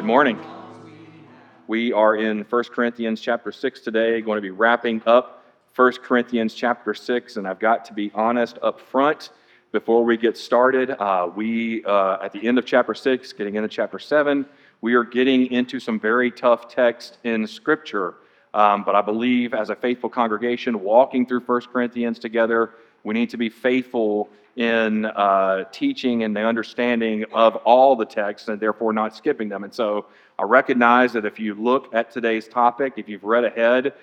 Good morning. We are in 1 Corinthians chapter 6 today, going to be wrapping up 1 Corinthians chapter 6, and I've got to be honest up front before we get started. At the end of chapter 6, getting into chapter 7, we are getting into some very tough text in Scripture, but I believe as a faithful congregation walking through 1 Corinthians together, we need to be faithful in teaching and the understanding of all the texts and therefore not skipping them. And so I recognize that if you look at today's topic, if you've read ahead,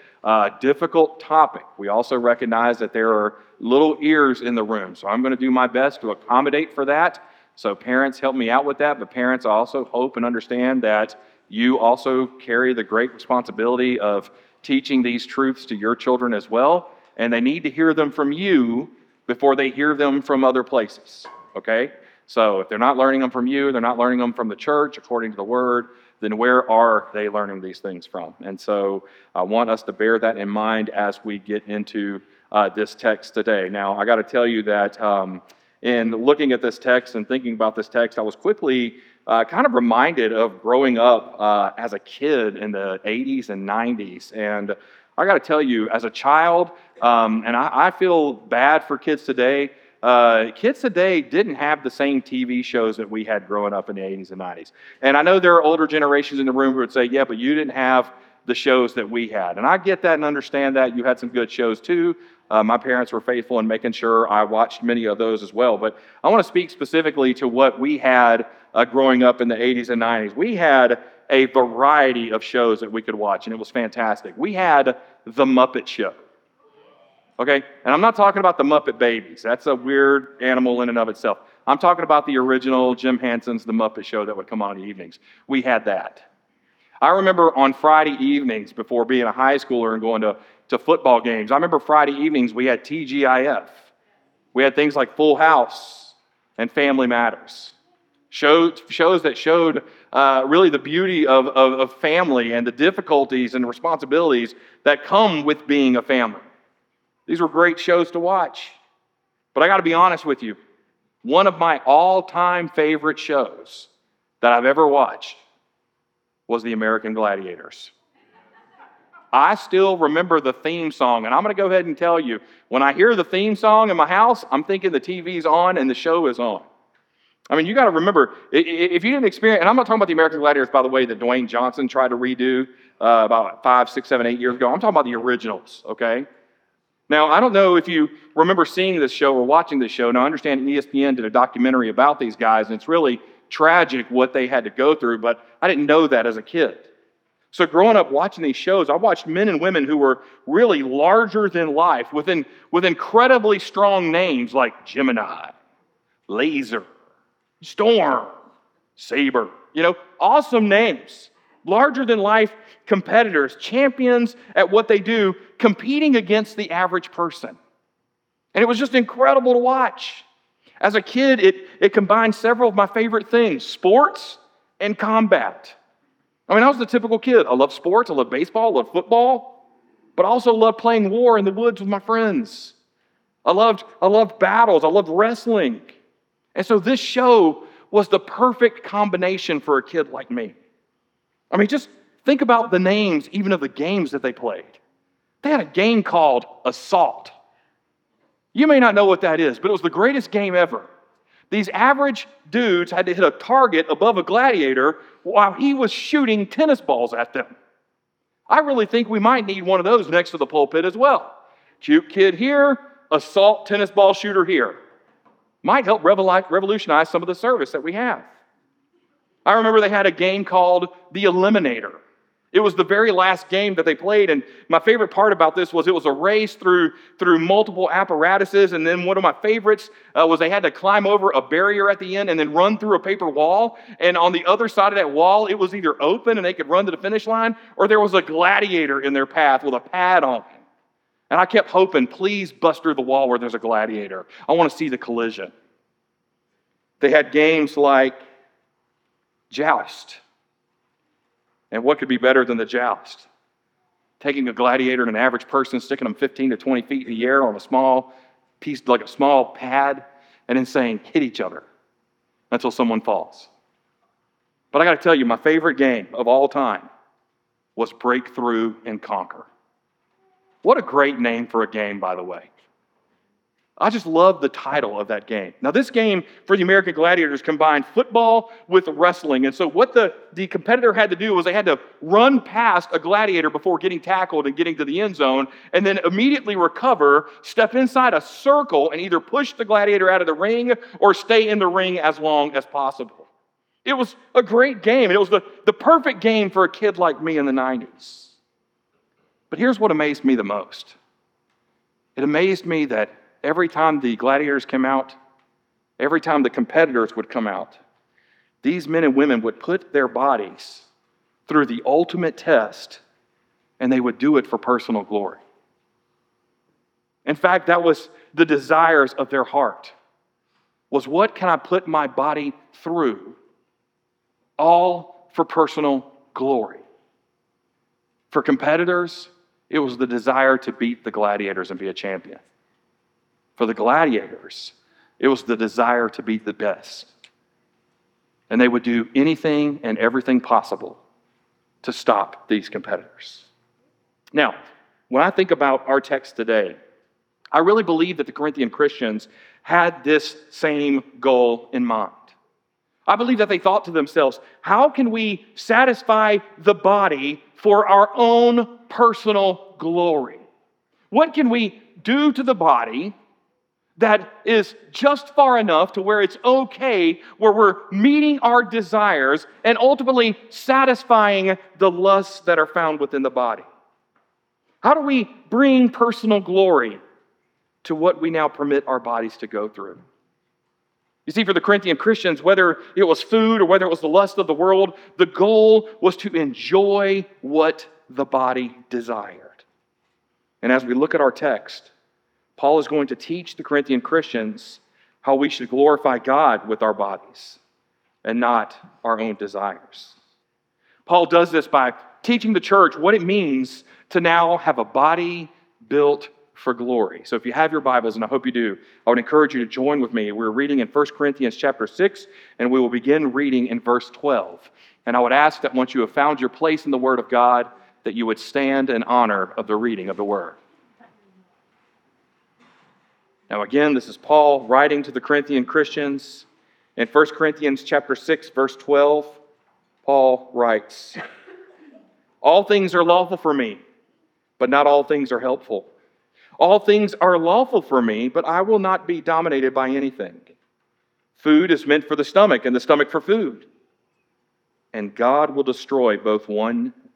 difficult topic. We also recognize that there are little ears in the room. So I'm going to do my best to accommodate for that. So parents, help me out with that. But parents, I also hope and understand that you also carry the great responsibility of teaching these truths to your children as well. And they need to hear them from you before they hear them from other places, okay? So if they're not learning them from you, they're not learning them from the church, according to the Word, then where are they learning these things from? And so I want us to bear that in mind as we get into this text today. Now, I got to tell you that in looking at this text and thinking about this text, I was quickly kind of reminded of growing up as a kid in the 80s and 90s. And I got to tell you, as a child, and I feel bad for kids today, kids today didn't have the same TV shows that we had growing up in the 80s and 90s. And I know there are older generations in the room who would say, yeah, but you didn't have the shows that we had. And I get that and understand that. You had some good shows too. My parents were faithful in making sure I watched many of those as well. But I want to speak specifically to what we had growing up in the 80s and 90s. We had a variety of shows that we could watch, and it was fantastic. We had The Muppet Show. Okay? And I'm not talking about the Muppet Babies. That's a weird animal in and of itself. I'm talking about the original Jim Henson's The Muppet Show that would come on in the evenings. We had that. I remember on Friday evenings before being a high schooler and going to football games, I remember Friday evenings we had TGIF. We had things like Full House and Family Matters. Shows that showed really the beauty of family and the difficulties and responsibilities that come with being a family. These were great shows to watch. But I got to be honest with you, one of my all-time favorite shows that I've ever watched was the American Gladiators. I still remember the theme song, and I'm going to go ahead and tell you, when I hear the theme song in my house, I'm thinking the TV's on and the show is on. I mean, you got to remember, if you didn't experience, and I'm not talking about the American Gladiators, by the way, that Dwayne Johnson tried to redo about 5, 6, 7, 8 years ago. I'm talking about the originals, okay? Now, I don't know if you remember seeing this show or watching this show. Now, I understand ESPN did a documentary about these guys, and it's really tragic what they had to go through, but I didn't know that as a kid. So growing up watching these shows, I watched men and women who were really larger than life with incredibly strong names like Gemini, Laser, Storm, Saber, awesome names, larger than life competitors, champions at what they do, competing against the average person. And it was just incredible to watch. As a kid, it combined several of my favorite things, sports and combat. I mean, I was the typical kid. I loved sports, I loved baseball, I loved football, but I also loved playing war in the woods with my friends. I loved battles, I loved wrestling. And so this show was the perfect combination for a kid like me. I mean, just think about the names even of the games that they played. They had a game called Assault. You may not know what that is, but it was the greatest game ever. These average dudes had to hit a target above a gladiator while he was shooting tennis balls at them. I really think we might need one of those next to the pulpit as well. Cute kid here, assault tennis ball shooter here. Might help revolutionize some of the service that we have. I remember they had a game called The Eliminator. It was the very last game that they played, and my favorite part about this was it was a race through multiple apparatuses, and then one of my favorites was they had to climb over a barrier at the end and then run through a paper wall, and on the other side of that wall, it was either open and they could run to the finish line, or there was a gladiator in their path with a pad on it. And I kept hoping, please bust through the wall where there's a gladiator. I want to see the collision. They had games like Joust. And what could be better than the joust? Taking a gladiator and an average person, sticking them 15 to 20 feet in the air on a small piece, like a small pad, and then saying, hit each other until someone falls. But I got to tell you, my favorite game of all time was Breakthrough and Conquer. What a great name for a game, by the way. I just love the title of that game. Now, this game for the American Gladiators combined football with wrestling. And so what the competitor had to do was they had to run past a gladiator before getting tackled and getting to the end zone, and then immediately recover, step inside a circle, and either push the gladiator out of the ring or stay in the ring as long as possible. It was a great game, and it was the perfect game for a kid like me in the 90s. But here's what amazed me the most. It amazed me that every time the gladiators came out, every time the competitors would come out, these men and women would put their bodies through the ultimate test, and they would do it for personal glory. In fact, that was the desires of their heart, was what can I put my body through, all for personal glory. For competitors, it was the desire to beat the gladiators and be a champion. For the gladiators, it was the desire to be the best. And they would do anything and everything possible to stop these competitors. Now, when I think about our text today, I really believe that the Corinthian Christians had this same goal in mind. I believe that they thought to themselves, how can we satisfy the body for our own personal glory? What can we do to the body that is just far enough to where it's okay, where we're meeting our desires and ultimately satisfying the lusts that are found within the body? How do we bring personal glory to what we now permit our bodies to go through? You see, for the Corinthian Christians, whether it was food or whether it was the lust of the world, the goal was to enjoy what the body desired. And as we look at our text, Paul is going to teach the Corinthian Christians how we should glorify God with our bodies and not our own desires. Paul does this by teaching the church what it means to now have a body built for glory. So if you have your Bibles, and I hope you do, I would encourage you to join with me. We're reading in 1 Corinthians chapter 6, and we will begin reading in verse 12. And I would ask that once you have found your place in the Word of God, that you would stand in honor of the reading of the Word. Now again, this is Paul writing to the Corinthian Christians. In 1 Corinthians chapter 6, verse 12, Paul writes, "All things are lawful for me, but not all things are helpful. All things are lawful for me, but I will not be dominated by anything. Food is meant for the stomach, and the stomach for food. And God will destroy both one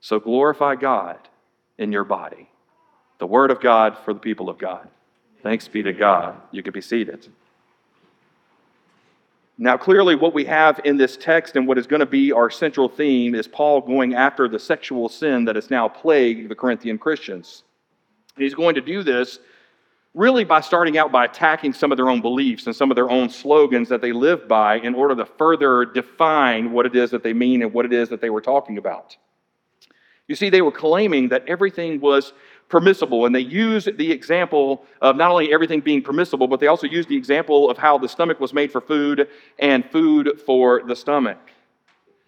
So glorify God in your body." The word of God for the people of God. Thanks be to God. You can be seated. Now, clearly what we have in this text and what is going to be our central theme is Paul going after the sexual sin that has now plagued the Corinthian Christians. And he's going to do this really by starting out by attacking some of their own beliefs and some of their own slogans that they live by in order to further define what it is that they mean and what it is that they were talking about. You see, they were claiming that everything was permissible, and they used the example of not only everything being permissible, but they also used the example of how the stomach was made for food and food for the stomach.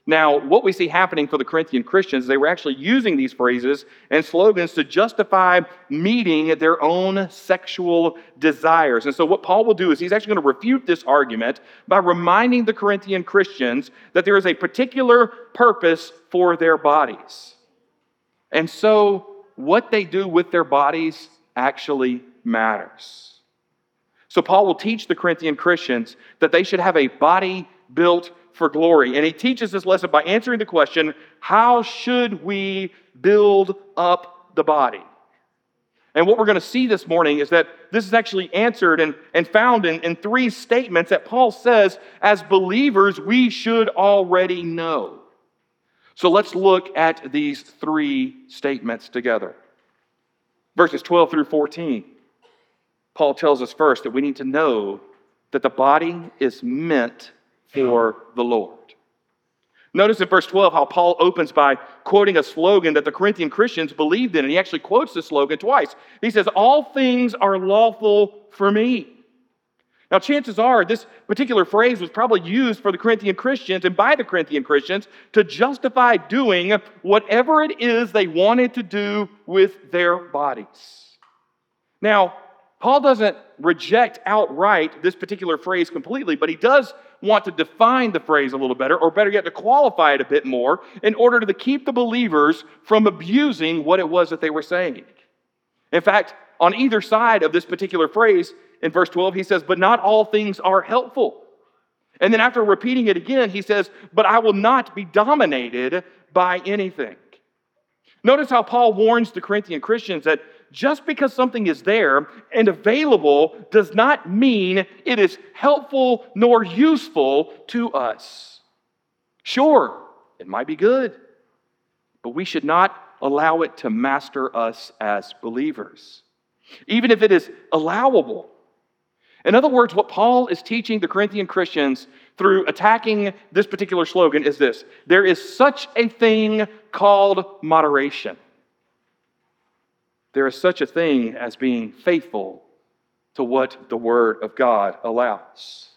Now, what we see happening for the Corinthian Christians, they were actually using these phrases and slogans to justify meeting their own sexual desires. And so what Paul will do is he's actually going to refute this argument by reminding the Corinthian Christians that there is a particular purpose for their bodies. And so what they do with their bodies actually matters. So Paul will teach the Corinthian Christians that they should have a body built for glory. And he teaches this lesson by answering the question, how should we build up the body? And what we're going to see this morning is that this is actually answered and found in three statements that Paul says, as believers, we should already know. So let's look at these three statements together. Verses 12 through 14, Paul tells us first that we need to know that the body is meant for the Lord. Notice in verse 12 how Paul opens by quoting a slogan that the Corinthian Christians believed in, and he actually quotes this slogan twice. He says, "All things are lawful for me." Now, chances are this particular phrase was probably used for the Corinthian Christians and by the Corinthian Christians to justify doing whatever it is they wanted to do with their bodies. Now, Paul doesn't reject outright this particular phrase completely, but he does want to define the phrase a little better, or better yet, to qualify it a bit more in order to keep the believers from abusing what it was that they were saying. In fact, on either side of this particular phrase, in verse 12, he says, "But not all things are helpful." And then after repeating it again, he says, "But I will not be dominated by anything." Notice how Paul warns the Corinthian Christians that just because something is there and available does not mean it is helpful nor useful to us. Sure, it might be good, but we should not allow it to master us as believers, even if it is allowable. In other words, what Paul is teaching the Corinthian Christians through attacking this particular slogan is this: there is such a thing called moderation. There is such a thing as being faithful to what the Word of God allows.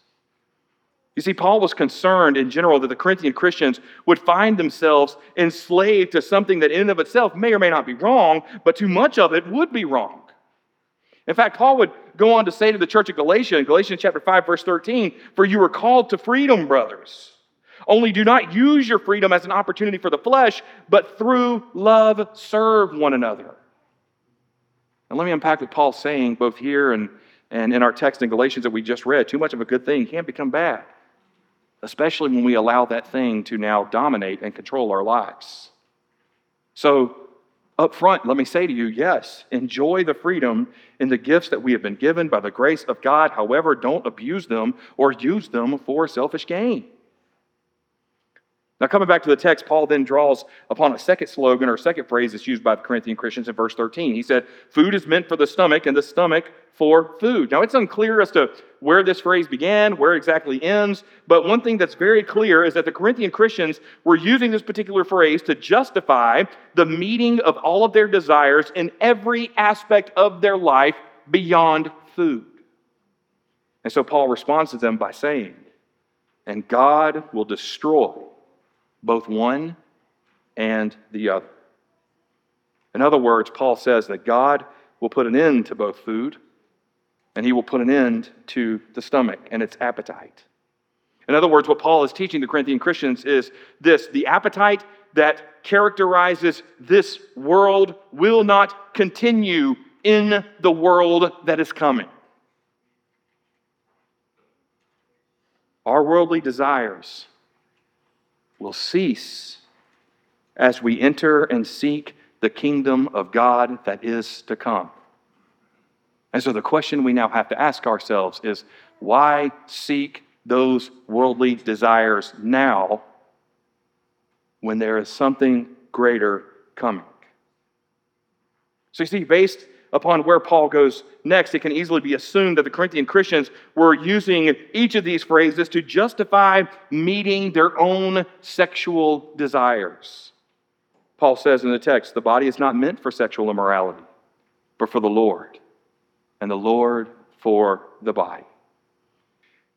You see, Paul was concerned in general that the Corinthian Christians would find themselves enslaved to something that in and of itself may or may not be wrong, but too much of it would be wrong. In fact, Paul would go on to say to the church of Galatia in Galatians chapter 5, verse 13, "For you were called to freedom, brothers. Only do not use your freedom as an opportunity for the flesh, but through love serve one another." And let me unpack what Paul's saying both here and in our text in Galatians that we just read. Too much of a good thing can become bad, especially when we allow that thing to now dominate and control our lives. So up front, let me say to you, yes, enjoy the freedom and the gifts that we have been given by the grace of God. However, don't abuse them or use them for selfish gain. Now, coming back to the text, Paul then draws upon a second slogan or second phrase that's used by the Corinthian Christians in verse 13. He said, "Food is meant for the stomach, and the stomach for food." Now, it's unclear as to where this phrase began, where it exactly ends, but one thing that's very clear is that the Corinthian Christians were using this particular phrase to justify the meeting of all of their desires in every aspect of their life beyond food. And so Paul responds to them by saying, "And God will destroy both one and the other." In other words, Paul says that God will put an end to both food, and he will put an end to the stomach and its appetite. In other words, what Paul is teaching the Corinthian Christians is this: the appetite that characterizes this world will not continue in the world that is coming. Our worldly desires will cease as we enter and seek the kingdom of God that is to come. And so the question we now have to ask ourselves is, why seek those worldly desires now when there is something greater coming? So you see, based upon where Paul goes next, it can easily be assumed that the Corinthian Christians were using each of these phrases to justify meeting their own sexual desires. Paul says in the text, "The body is not meant for sexual immorality, but for the Lord, and the Lord for the body."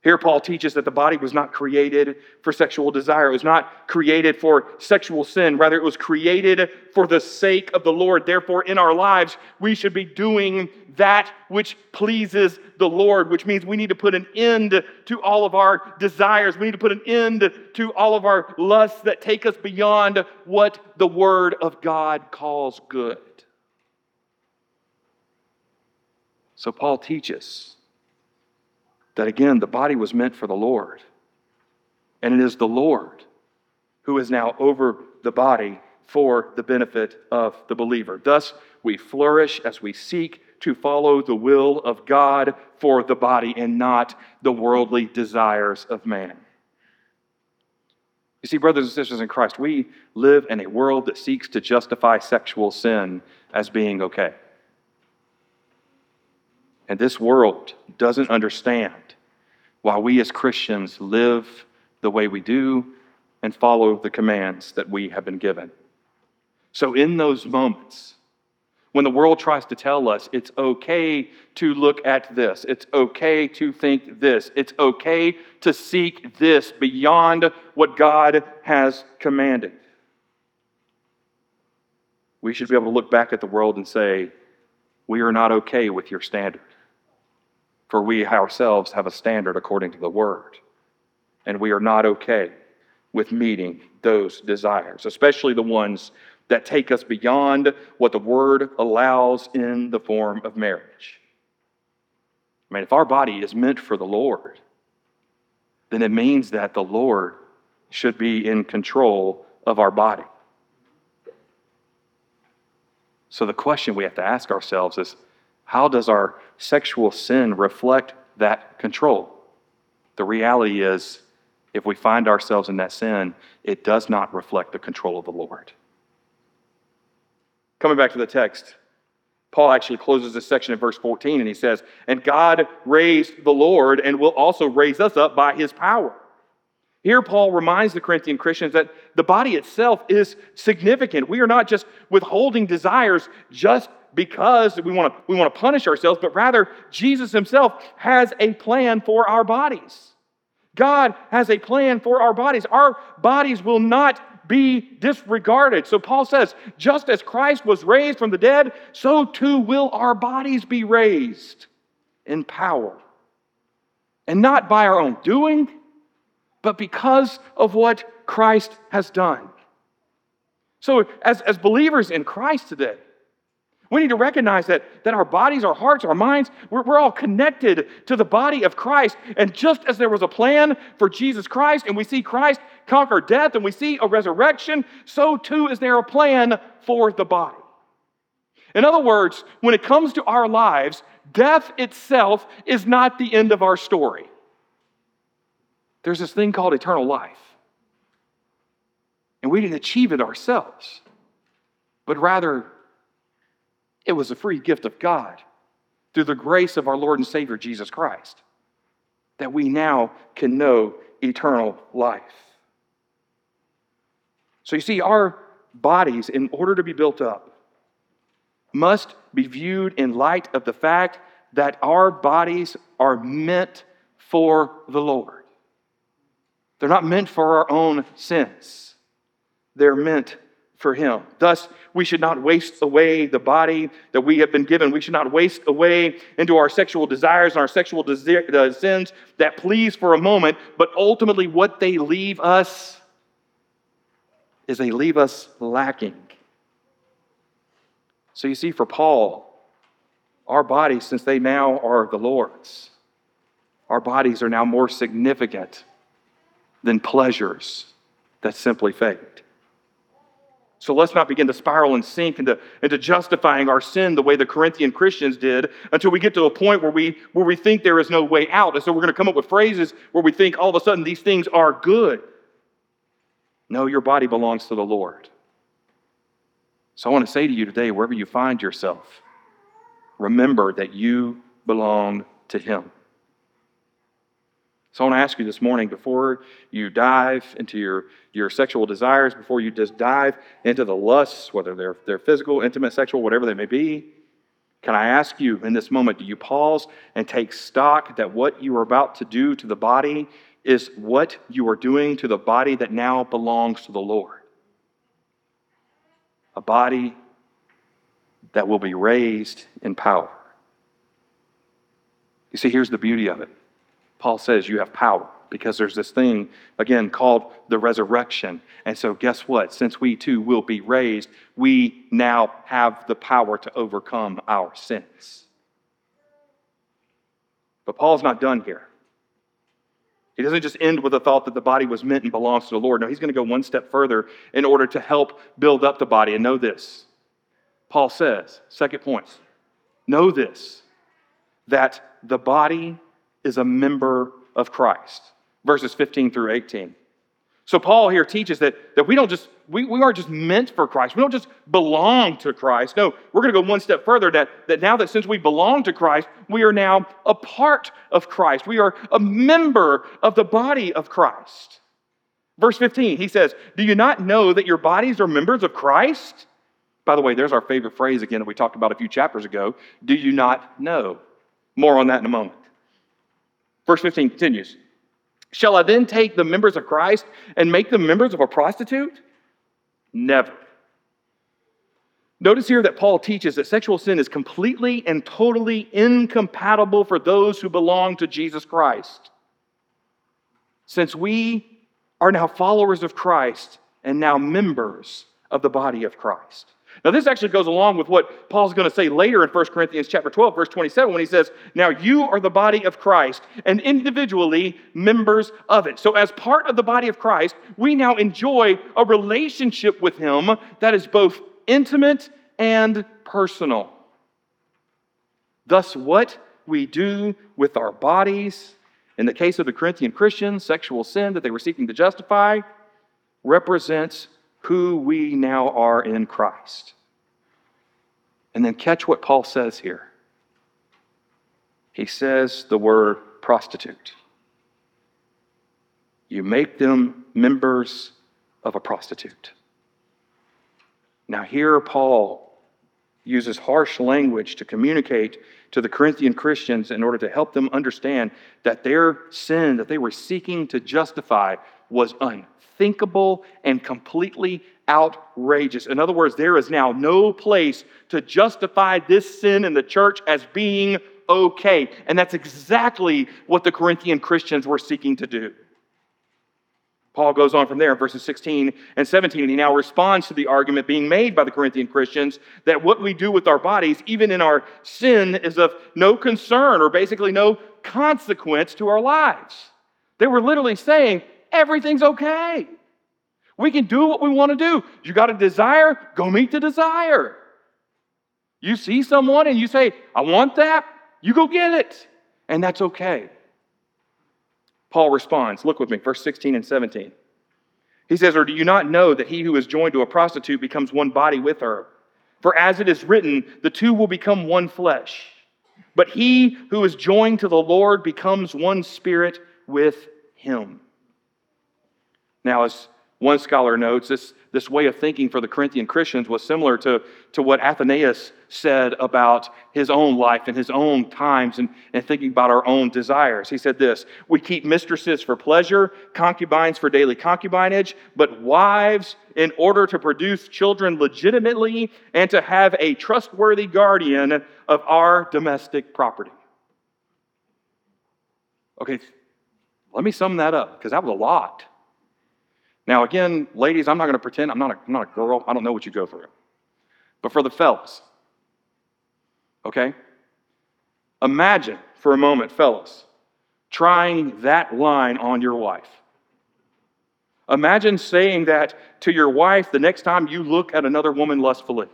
Here Paul teaches that the body was not created for sexual desire. It was not created for sexual sin. Rather, it was created for the sake of the Lord. Therefore, in our lives, we should be doing that which pleases the Lord, which means we need to put an end to all of our desires. We need to put an end to all of our lusts that take us beyond what the Word of God calls good. So Paul teaches that again, the body was meant for the Lord. And it is the Lord who is now over the body for the benefit of the believer. Thus, we flourish as we seek to follow the will of God for the body and not the worldly desires of man. You see, brothers and sisters in Christ, we live in a world that seeks to justify sexual sin as being okay. And this world doesn't understand why we as Christians live the way we do and follow the commands that we have been given. So in those moments, when the world tries to tell us it's okay to look at this, it's okay to think this, it's okay to seek this beyond what God has commanded, we should be able to look back at the world and say, we are not okay with your standard. For we ourselves have a standard according to the Word. And we are not okay with meeting those desires, especially the ones that take us beyond what the Word allows in the form of marriage. I mean, if our body is meant for the Lord, then it means that the Lord should be in control of our body. So the question we have to ask ourselves is, how does our sexual sin reflect that control? The reality is, if we find ourselves in that sin, it does not reflect the control of the Lord. Coming back to the text, Paul actually closes this section in verse 14, and he says, "And God raised the Lord and will also raise us up by his power." Here, Paul reminds the Corinthian Christians that the body itself is significant. We are not just withholding desires just because we want to punish ourselves, but rather Jesus himself has a plan for our bodies. God has a plan for our bodies. Our bodies will not be disregarded. So Paul says, just as Christ was raised from the dead, so too will our bodies be raised in power. And not by our own doing, but because of what Christ has done. So as believers in Christ today, we need to recognize that our bodies, our hearts, our minds, we're all connected to the body of Christ. And just as there was a plan for Jesus Christ, and we see Christ conquer death, and we see a resurrection, so too is there a plan for the body. In other words, when it comes to our lives, death itself is not the end of our story. There's this thing called eternal life. And we didn't achieve it ourselves, but rather it was a free gift of God through the grace of our Lord and Savior Jesus Christ that we now can know eternal life. So you see, our bodies, in order to be built up, must be viewed in light of the fact that our bodies are meant for the Lord. They're not meant for our own sins. They're meant for him. Thus, we should not waste away the body that we have been given. We should not waste away into our sexual desires and our sexual sins that please for a moment, but ultimately what they leave us is they leave us lacking. So you see, for Paul, our bodies, since they now are the Lord's, our bodies are now more significant than pleasures that simply fade. So let's not begin to spiral and sink into justifying our sin the way the Corinthian Christians did until we get to a point where we think there is no way out. And so we're going to come up with phrases where we think all of a sudden these things are good. No, your body belongs to the Lord. So I want to say to you today, wherever you find yourself, remember that you belong to him. So I want to ask you this morning, before you dive into your sexual desires, before you just dive into the lusts, whether they're physical, intimate, sexual, whatever they may be, Can I ask you in this moment, do you pause and take stock that what you are about to do to the body is what you are doing to the body that now belongs to the Lord? A body that will be raised in power. You see, here's the beauty of it. Paul says you have power because there's this thing, again, called the resurrection. And so guess what? Since we too will be raised, we now have the power to overcome our sins. But Paul's not done here. He doesn't just end with the thought that the body was meant and belongs to the Lord. No, he's going to go one step further in order to help build up the body. And know this, Paul says, second point, know this, that the body is a member of Christ. Verses 15 through 18. So Paul here teaches that we don't just, we aren't just meant for Christ. We don't just belong to Christ. No, we're going to go one step further that now that since we belong to Christ, we are now a part of Christ. We are a member of the body of Christ. Verse 15, he says, do you not know that your bodies are members of Christ? By the way, there's our favorite phrase again that we talked about a few chapters ago. Do you not know? More on that in a moment. Verse 15 continues. Shall I then take the members of Christ and make them members of a prostitute? Never. Notice here that Paul teaches that sexual sin is completely and totally incompatible for those who belong to Jesus Christ. Since we are now followers of Christ and now members of the body of Christ. Now, this actually goes along with what Paul's going to say later in 1 Corinthians chapter 12, verse 27, when he says, now you are the body of Christ and individually members of it. So as part of the body of Christ, we now enjoy a relationship with him that is both intimate and personal. Thus, what we do with our bodies, in the case of the Corinthian Christians, sexual sin that they were seeking to justify, represents who we now are in Christ. And then catch what Paul says here. He says the word prostitute. You make them members of a prostitute. Now here Paul uses harsh language to communicate to the Corinthian Christians in order to help them understand that their sin that they were seeking to justify was unthinkable and completely outrageous. In other words, there is now no place to justify this sin in the church as being okay. And that's exactly what the Corinthian Christians were seeking to do. Paul goes on from there in verses 16 and 17, and he now responds to the argument being made by the Corinthian Christians that what we do with our bodies, even in our sin, is of no concern or basically no consequence to our lives. They were literally saying, everything's okay. We can do what we want to do. You got a desire, go meet the desire. You see someone and you say, I want that, you go get it. And that's okay. Paul responds, look with me, verse 16 and 17. He says, or do you not know that he who is joined to a prostitute becomes one body with her? For as it is written, the two will become one flesh. But he who is joined to the Lord becomes one spirit with him. Now, as one scholar notes, this way of thinking for the Corinthian Christians was similar to what Athenaeus said about his own life and his own times and thinking about our own desires. He said this, we keep mistresses for pleasure, concubines for daily concubinage, but wives in order to produce children legitimately and to have a trustworthy guardian of our domestic property. Okay, let me sum that up because that was a lot. Now, again, ladies, I'm not going to pretend. I'm not a girl. I don't know what you go through. But for the fellas, okay? Imagine for a moment, fellas, trying that line on your wife. Imagine saying that to your wife the next time you look at another woman lustfully.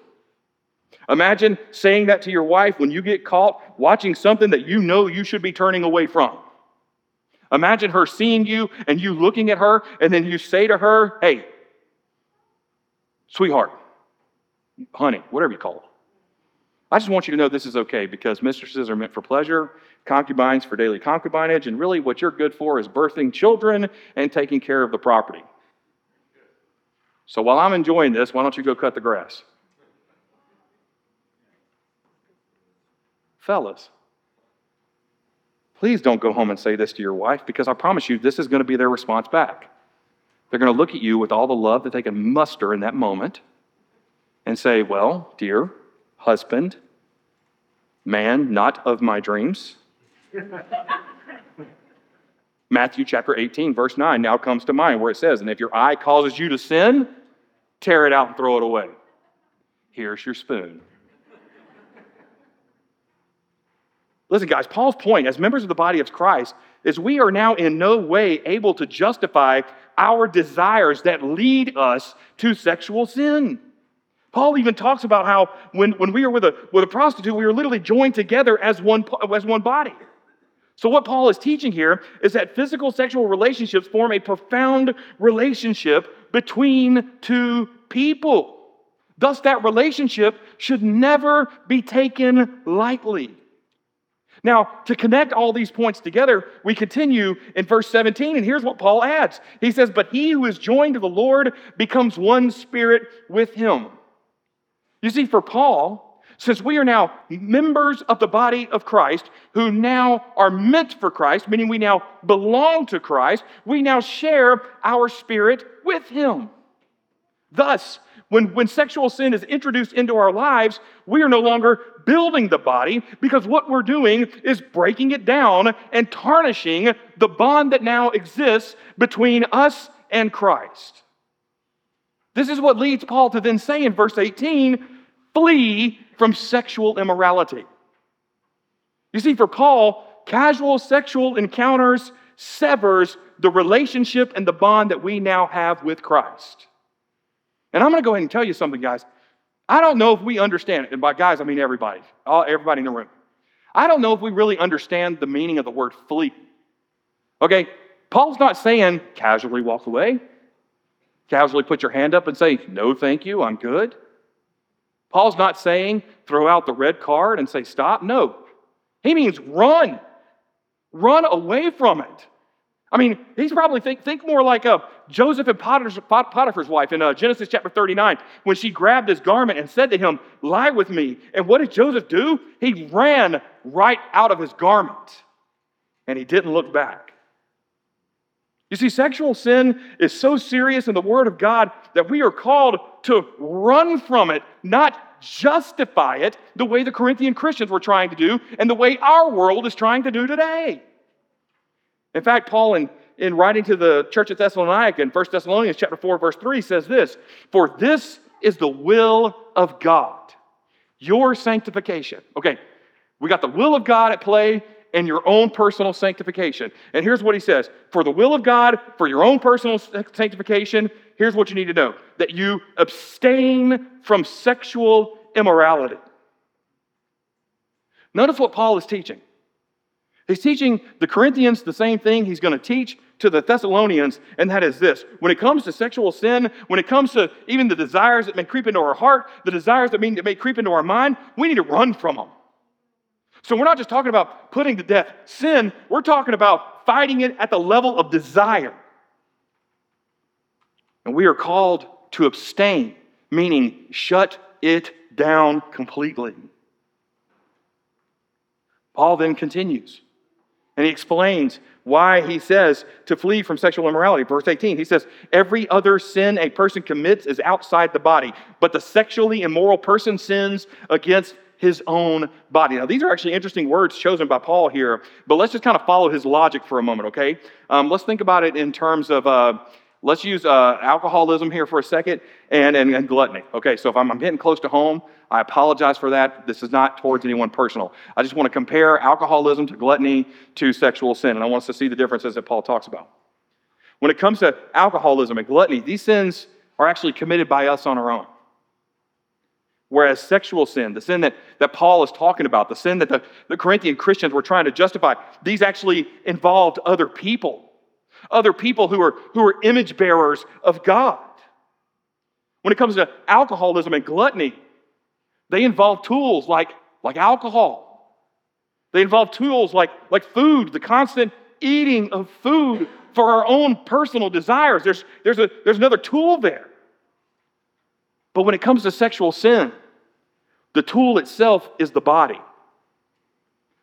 Imagine saying that to your wife when you get caught watching something that you know you should be turning away from. Imagine her seeing you and you looking at her, and then you say to her, hey, sweetheart, honey, whatever you call it. I just want you to know this is okay because mistresses are meant for pleasure, concubines for daily concubinage, and really what you're good for is birthing children and taking care of the property. So while I'm enjoying this, why don't you go cut the grass? Fellas, please don't go home and say this to your wife, because I promise you this is going to be their response back. They're going to look at you with all the love that they can muster in that moment and say, well, dear husband, man, not of my dreams. Matthew chapter 18, verse 9 now comes to mind, where it says, and if your eye causes you to sin, tear it out and throw it away. Here's your spoon. Listen, guys, Paul's point as members of the body of Christ is we are now in no way able to justify our desires that lead us to sexual sin. Paul even talks about how when we are with a prostitute, we are literally joined together as one body. So what Paul is teaching here is that physical sexual relationships form a profound relationship between two people. Thus, that relationship should never be taken lightly. Now, to connect all these points together, we continue in verse 17, and here's what Paul adds. He says, but he who is joined to the Lord becomes one spirit with him. You see, for Paul, since we are now members of the body of Christ, who now are meant for Christ, meaning we now belong to Christ, we now share our spirit with him. Thus, when sexual sin is introduced into our lives, we are no longer building the body, because what we're doing is breaking it down and tarnishing the bond that now exists between us and Christ. This is what leads Paul to then say in verse 18, flee from sexual immorality. You see, for Paul, casual sexual encounters severs the relationship and the bond that we now have with Christ. And I'm going to go ahead and tell you something, guys. I don't know if we understand it. And by guys, I mean everybody. Everybody in the room. I don't know if we really understand the meaning of the word flee. Okay, Paul's not saying casually walk away. Casually put your hand up and say, no, thank you, I'm good. Paul's not saying throw out the red card and say stop. No, he means run. Run away from it. I mean, he's probably think more like Joseph and Potiphar's wife in Genesis chapter 39, when she grabbed his garment and said to him, lie with me. And what did Joseph do? He ran right out of his garment, and he didn't look back. You see, sexual sin is so serious in the Word of God that we are called to run from it, not justify it the way the Corinthian Christians were trying to do and the way our world is trying to do today. In fact, Paul, in writing to the church at Thessalonica in 1 Thessalonians chapter 4, verse 3, says this, for this is the will of God, your sanctification. Okay, we got the will of God at play and your own personal sanctification. And here's what he says, for the will of God, for your own personal sanctification, here's what you need to know, that you abstain from sexual immorality. Notice what Paul is teaching. He's teaching the Corinthians the same thing he's going to teach to the Thessalonians, and that is this. When it comes to sexual sin, when it comes to even the desires that may creep into our heart, the desires that may creep into our mind, we need to run from them. So we're not just talking about putting to death sin. We're talking about fighting it at the level of desire. And we are called to abstain, meaning shut it down completely. Paul then continues. And he explains why he says to flee from sexual immorality. Verse 18, he says, every other sin a person commits is outside the body, but the sexually immoral person sins against his own body. Now, these are actually interesting words chosen by Paul here, but let's just kind of follow his logic for a moment, okay? Let's think about it in terms of, let's use alcoholism here for a second and gluttony. Okay, so if I'm getting close to home, I apologize for that. This is not towards anyone personal. I just want to compare alcoholism to gluttony to sexual sin, and I want us to see the differences that Paul talks about. When it comes to alcoholism and gluttony, these sins are actually committed by us on our own. Whereas sexual sin, the sin that Paul is talking about, the sin that the Corinthian Christians were trying to justify, these actually involved other people. Other people who are image bearers of God. When it comes to alcoholism and gluttony, they involve tools like alcohol. They involve tools like food, the constant eating of food for our own personal desires. There's another tool there. But when it comes to sexual sin, the tool itself is the body.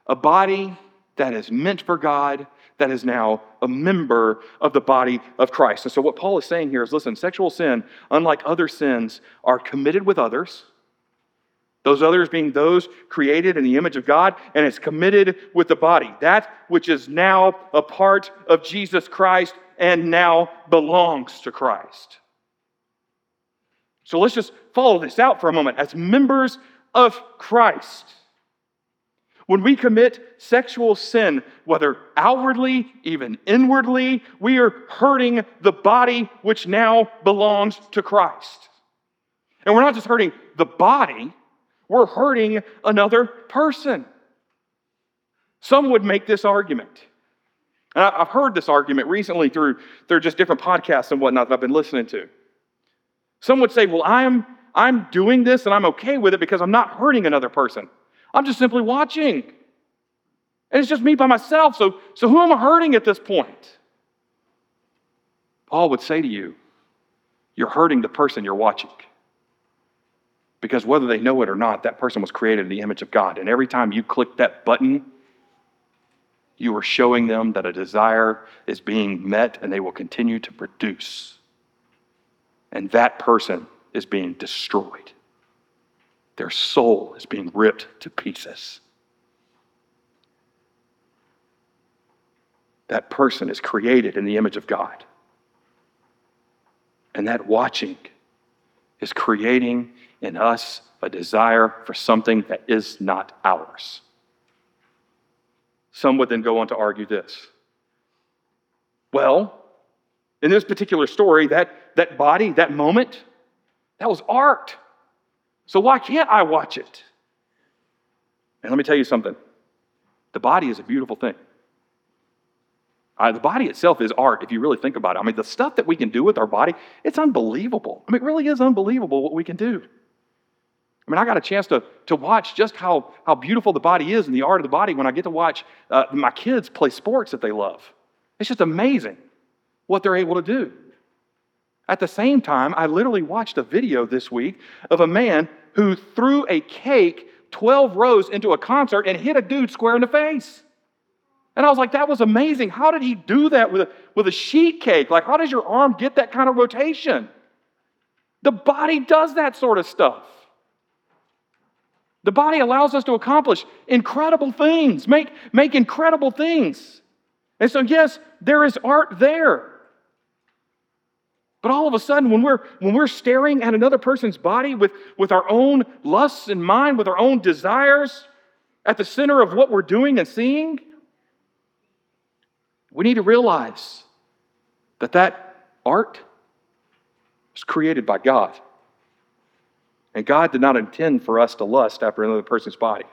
a body that is meant for God, that is now a member of the body of Christ. And so what Paul is saying here is, listen, sexual sin, unlike other sins, are committed with others. Those others being those created in the image of God, and it's committed with the body. That which is now a part of Jesus Christ and now belongs to Christ. So let's just follow this out for a moment. As members of Christ, when we commit sexual sin, whether outwardly, even inwardly, we are hurting the body which now belongs to Christ. And we're not just hurting the body, we're hurting another person. Some would make this argument. And I've heard this argument recently through just different podcasts and whatnot that I've been listening to. Some would say, well, I'm doing this and I'm okay with it because I'm not hurting another person. I'm just simply watching. And it's just me by myself, so who am I hurting at this point? Paul would say to you, you're hurting the person you're watching. Because whether they know it or not, that person was created in the image of God. And every time you click that button, you are showing them that a desire is being met and they will continue to produce. And that person is being destroyed. Their soul is being ripped to pieces. That person is created in the image of God. And that watching is creating in us a desire for something that is not ours. Some would then go on to argue this. Well, in this particular story, that body, that moment, that was art. So why can't I watch it? And let me tell you something. The body is a beautiful thing. The body itself is art, if you really think about it. I mean, the stuff that we can do with our body, it's unbelievable. I mean, it really is unbelievable what we can do. I mean, I got a chance to watch just how beautiful the body is and the art of the body when I get to watch my kids play sports that they love. It's just amazing what they're able to do. At the same time, I literally watched a video this week of a man who threw a cake 12 rows into a concert and hit a dude square in the face. And I was like, that was amazing. How did he do that with a sheet cake? Like, how does your arm get that kind of rotation? The body does that sort of stuff. The body allows us to accomplish incredible things, make incredible things. And so, yes, there is art there. But all of a sudden, when we're staring at another person's body with our own lusts in mind, with our own desires at the center of what we're doing and seeing, we need to realize that art was created by God. And God did not intend for us to lust after another person's body,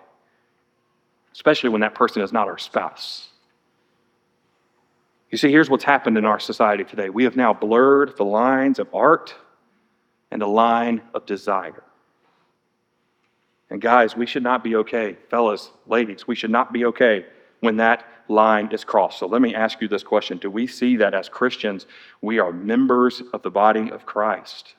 especially when that person is not our spouse. You see, here's what's happened in our society today. We have now blurred the lines of art and the line of desire. And guys, we should not be okay. Fellas, ladies, we should not be okay when that line is crossed. So let me ask you this question. Do we see that as Christians, we are members of the body of Christ?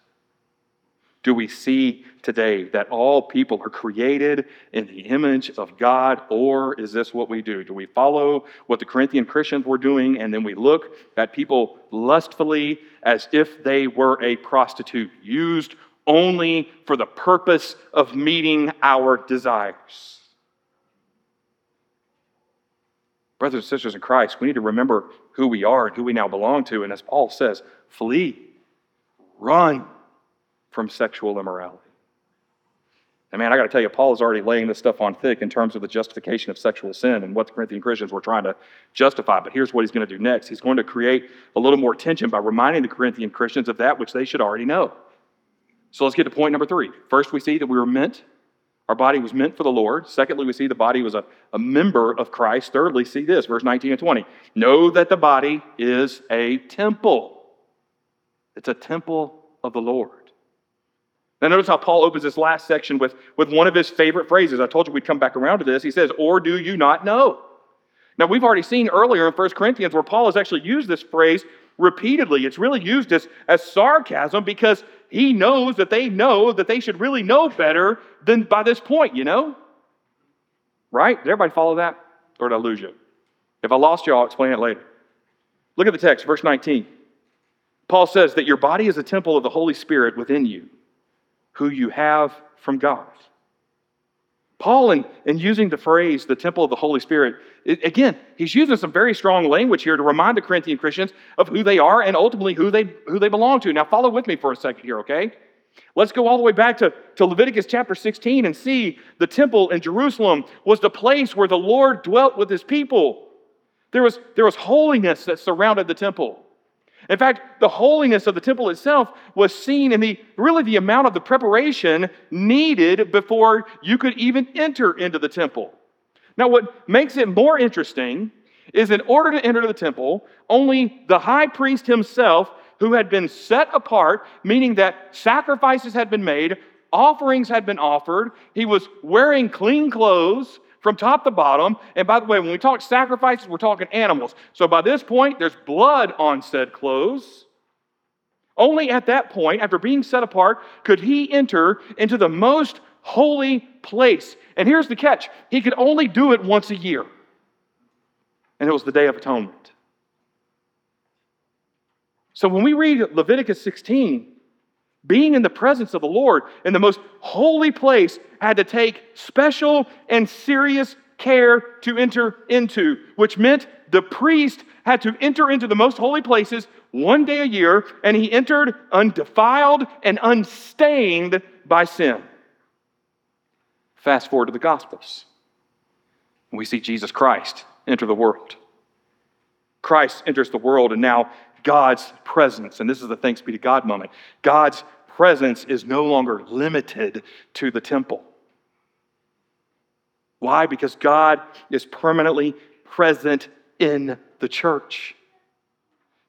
Do we see today that all people are created in the image of God, or is this what we do? Do we follow what the Corinthian Christians were doing, and then we look at people lustfully as if they were a prostitute, used only for the purpose of meeting our desires? Brothers and sisters in Christ, we need to remember who we are and who we now belong to, and as Paul says, flee, run from sexual immorality. And man, I got to tell you, Paul is already laying this stuff on thick in terms of the justification of sexual sin and what the Corinthian Christians were trying to justify. But here's what he's going to do next. He's going to create a little more tension by reminding the Corinthian Christians of that which they should already know. So let's get to point number 3. First, we see that we were meant, our body was meant for the Lord. Secondly, we see the body was a member of Christ. Thirdly, see this, verse 19 and 20. Know that the body is a temple. It's a temple of the Lord. Now notice how Paul opens this last section with one of his favorite phrases. I told you we'd come back around to this. He says, or do you not know? Now we've already seen earlier in 1 Corinthians where Paul has actually used this phrase repeatedly. It's really used as sarcasm because he knows that they know that they should really know better than by this point, you know? Right? Did everybody follow that? or did I lose you? If I lost you, I'll explain it later. Look at the text, verse 19. Paul says that your body is a temple of the Holy Spirit within you, who you have from God. Paul, in using the phrase, the temple of the Holy Spirit, again, he's using some very strong language here to remind the Corinthian Christians of who they are and ultimately who they belong to. Now, follow with me for a second here, okay? Let's go all the way back to Leviticus chapter 16 and see the temple in Jerusalem was the place where the Lord dwelt with his people. There was holiness that surrounded the temple. In fact, the holiness of the temple itself was seen in the amount of the preparation needed before you could even enter into the temple. Now, what makes it more interesting is in order to enter the temple, only the high priest himself, who had been set apart, meaning that sacrifices had been made, offerings had been offered, he was wearing clean clothes from top to bottom. And by the way, when we talk sacrifices, we're talking animals. So by this point, there's blood on said clothes. Only at that point, after being set apart, could he enter into the most holy place. And here's the catch. He could only do it once a year. And it was the Day of Atonement. So when we read Leviticus 16, being in the presence of the Lord in the most holy place had to take special and serious care to enter into, which meant the priest had to enter into the most holy places one day a year, and he entered undefiled and unstained by sin. Fast forward to the Gospels. We see Jesus Christ enter the world. Christ enters the world, and now God's presence, and this is the thanks be to God moment, God's presence is no longer limited to the temple. Why? Because God is permanently present in the church.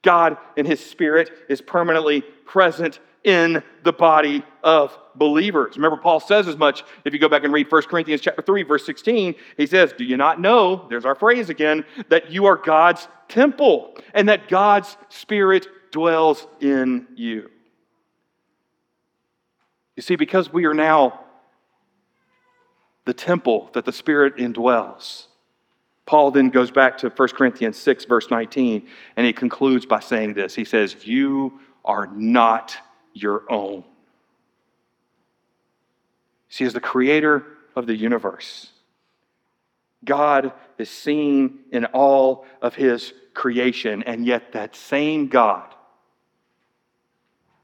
God in his Spirit is permanently present in the body of believers. Remember, Paul says as much. If you go back and read 1 Corinthians chapter 3, verse 16, he says, do you not know, there's our phrase again, that you are God's temple and that God's Spirit dwells in you? You see, because we are now the temple that the Spirit indwells, Paul then goes back to 1 Corinthians 6, verse 19, and he concludes by saying this. He says, you are not your own. See, as the creator of the universe, God is seen in all of his creation, and yet that same God,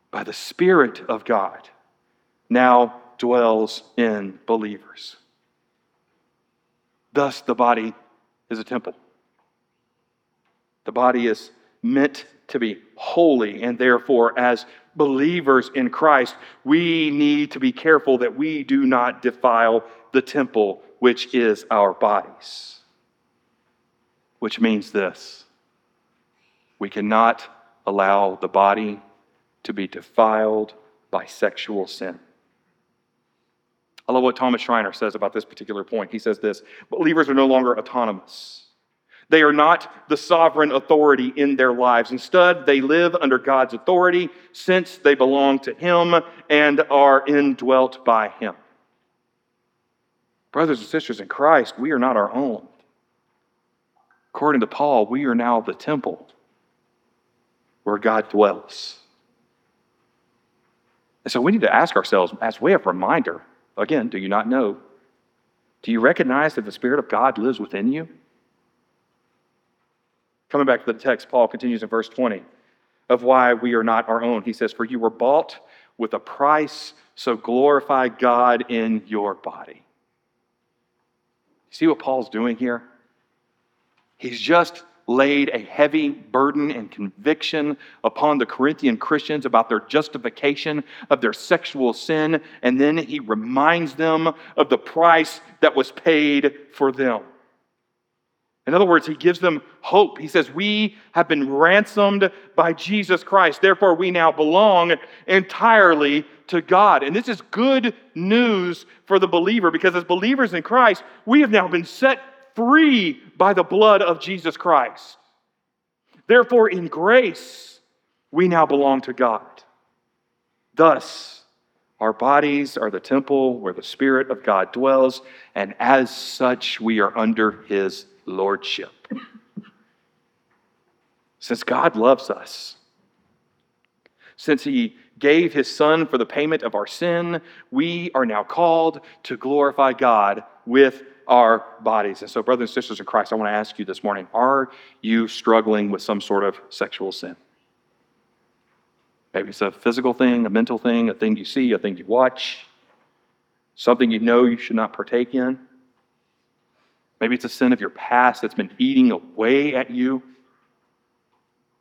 by the Spirit of God, now dwells in believers. Thus, the body is a temple. The body is meant to be holy, and therefore, as believers in Christ, we need to be careful that we do not defile the temple, which is our bodies. Which means this: we cannot allow the body to be defiled by sexual sin. I love what Thomas Schreiner says about this particular point. He says this: believers are no longer autonomous. They are not the sovereign authority in their lives. Instead, they live under God's authority since they belong to him and are indwelt by him. Brothers and sisters in Christ, we are not our own. According to Paul, we are now the temple where God dwells. And so we need to ask ourselves, as a way of reminder, again, do you not know? Do you recognize that the Spirit of God lives within you? Coming back to the text, Paul continues in verse 20 of why we are not our own. He says, for you were bought with a price, so glorify God in your body. See what Paul's doing here? He's just laid a heavy burden and conviction upon the Corinthian Christians about their justification of their sexual sin, and then he reminds them of the price that was paid for them. In other words, he gives them hope. He says, we have been ransomed by Jesus Christ. Therefore, we now belong entirely to God. And this is good news for the believer, because as believers in Christ, we have now been set free by the blood of Jesus Christ. Therefore, in grace, we now belong to God. Thus, our bodies are the temple where the Spirit of God dwells, and as such, we are under his lordship. Since God loves us, since he gave his son for the payment of our sin, we are now called to glorify God with our bodies. And so, brothers and sisters in Christ, I want to ask you this morning, are you struggling with some sort of sexual sin? Maybe it's a physical thing, a mental thing, a thing you see, a thing you watch, something you know you should not partake in. Maybe it's a sin of your past that's been eating away at you.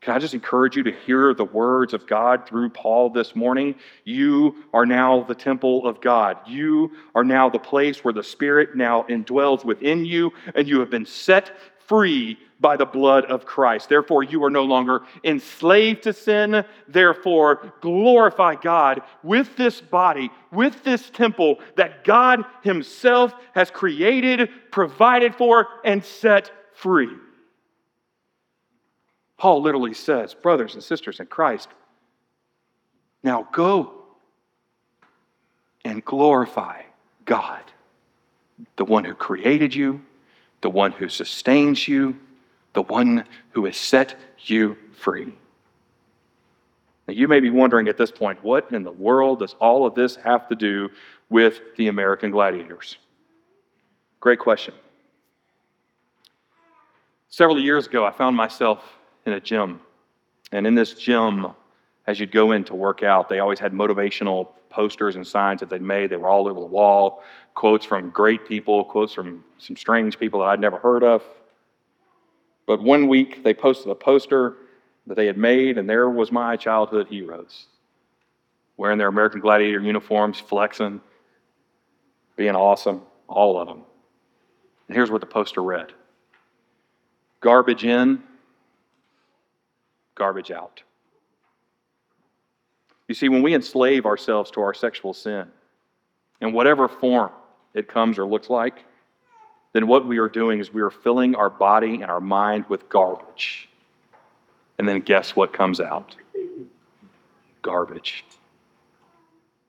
Can I just encourage you to hear the words of God through Paul this morning? You are now the temple of God. You are now the place where the Spirit now indwells within you, and you have been set free by the blood of Christ. Therefore, you are no longer enslaved to sin. Therefore, glorify God with this body, with this temple that God himself has created, provided for, and set free. Paul literally says, brothers and sisters in Christ, now go and glorify God, the one who created you, the one who sustains you, the one who has set you free. Now, you may be wondering at this point, what in the world does all of this have to do with the American Gladiators? Great question. Several years ago, I found myself in a gym. And in this gym, as you'd go in to work out, they always had motivational posters and signs that they'd made. They were all over the wall, quotes from great people, quotes from some strange people that I'd never heard of. But one week, they posted a poster that they had made, and there was my childhood heroes, wearing their American Gladiator uniforms, flexing, being awesome, all of them. And here's what the poster read. Garbage in, garbage out. You see, when we enslave ourselves to our sexual sin, in whatever form it comes or looks like, then what we are doing is we are filling our body and our mind with garbage. And then guess what comes out? Garbage.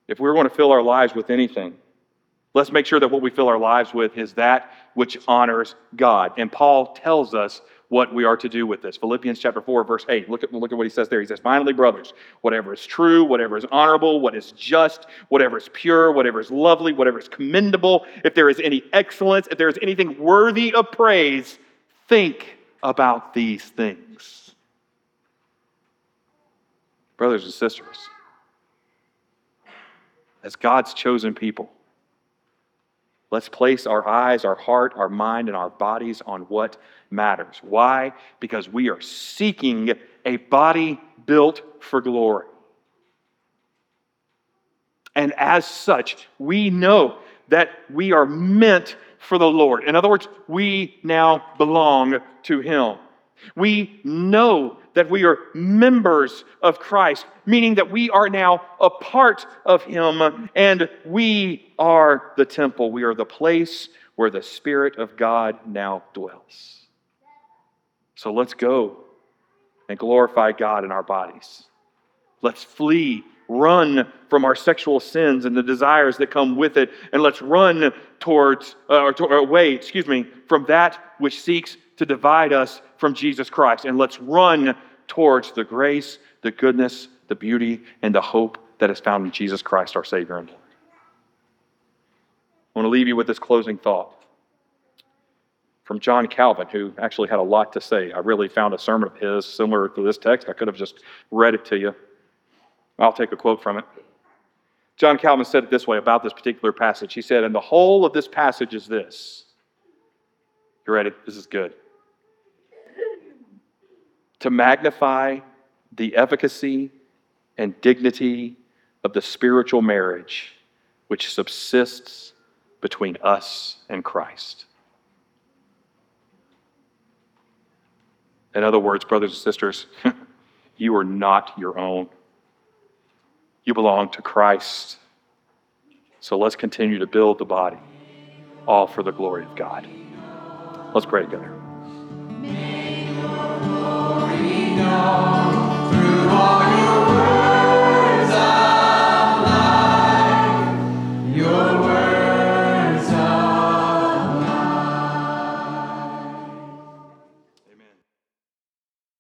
If we're going to fill our lives with anything, let's make sure that what we fill our lives with is that which honors God. And Paul tells us what we are to do with this. Philippians chapter 4, verse 8. Look at what he says there. He says, finally, brothers, whatever is true, whatever is honorable, what is just, whatever is pure, whatever is lovely, whatever is commendable, if there is any excellence, if there is anything worthy of praise, think about these things. Brothers and sisters, as God's chosen people, let's place our eyes, our heart, our mind, and our bodies on what matters. Why? Because we are seeking a body built for glory. And as such, we know that we are meant for the Lord. In other words, we now belong to him. We know that we are members of Christ, meaning that we are now a part of him, and we are the temple. We are the place where the Spirit of God now dwells. So let's go and glorify God in our bodies. Let's flee, run from our sexual sins and the desires that come with it, and let's run away from that which seeks to divide us from Jesus Christ. And let's run towards the grace, the goodness, the beauty, and the hope that is found in Jesus Christ, our Savior and Lord. I want to leave you with this closing thought from John Calvin, who actually had a lot to say. I really found a sermon of his similar to this text. I could have just read it to you. I'll take a quote from it. John Calvin said it this way about this particular passage. He said, and the whole of this passage is this. You ready? This is good. To magnify the efficacy and dignity of the spiritual marriage which subsists between us and Christ. In other words, brothers and sisters, you are not your own. You belong to Christ. So let's continue to build the body, all for the glory of God. Let's pray together. May your glory know.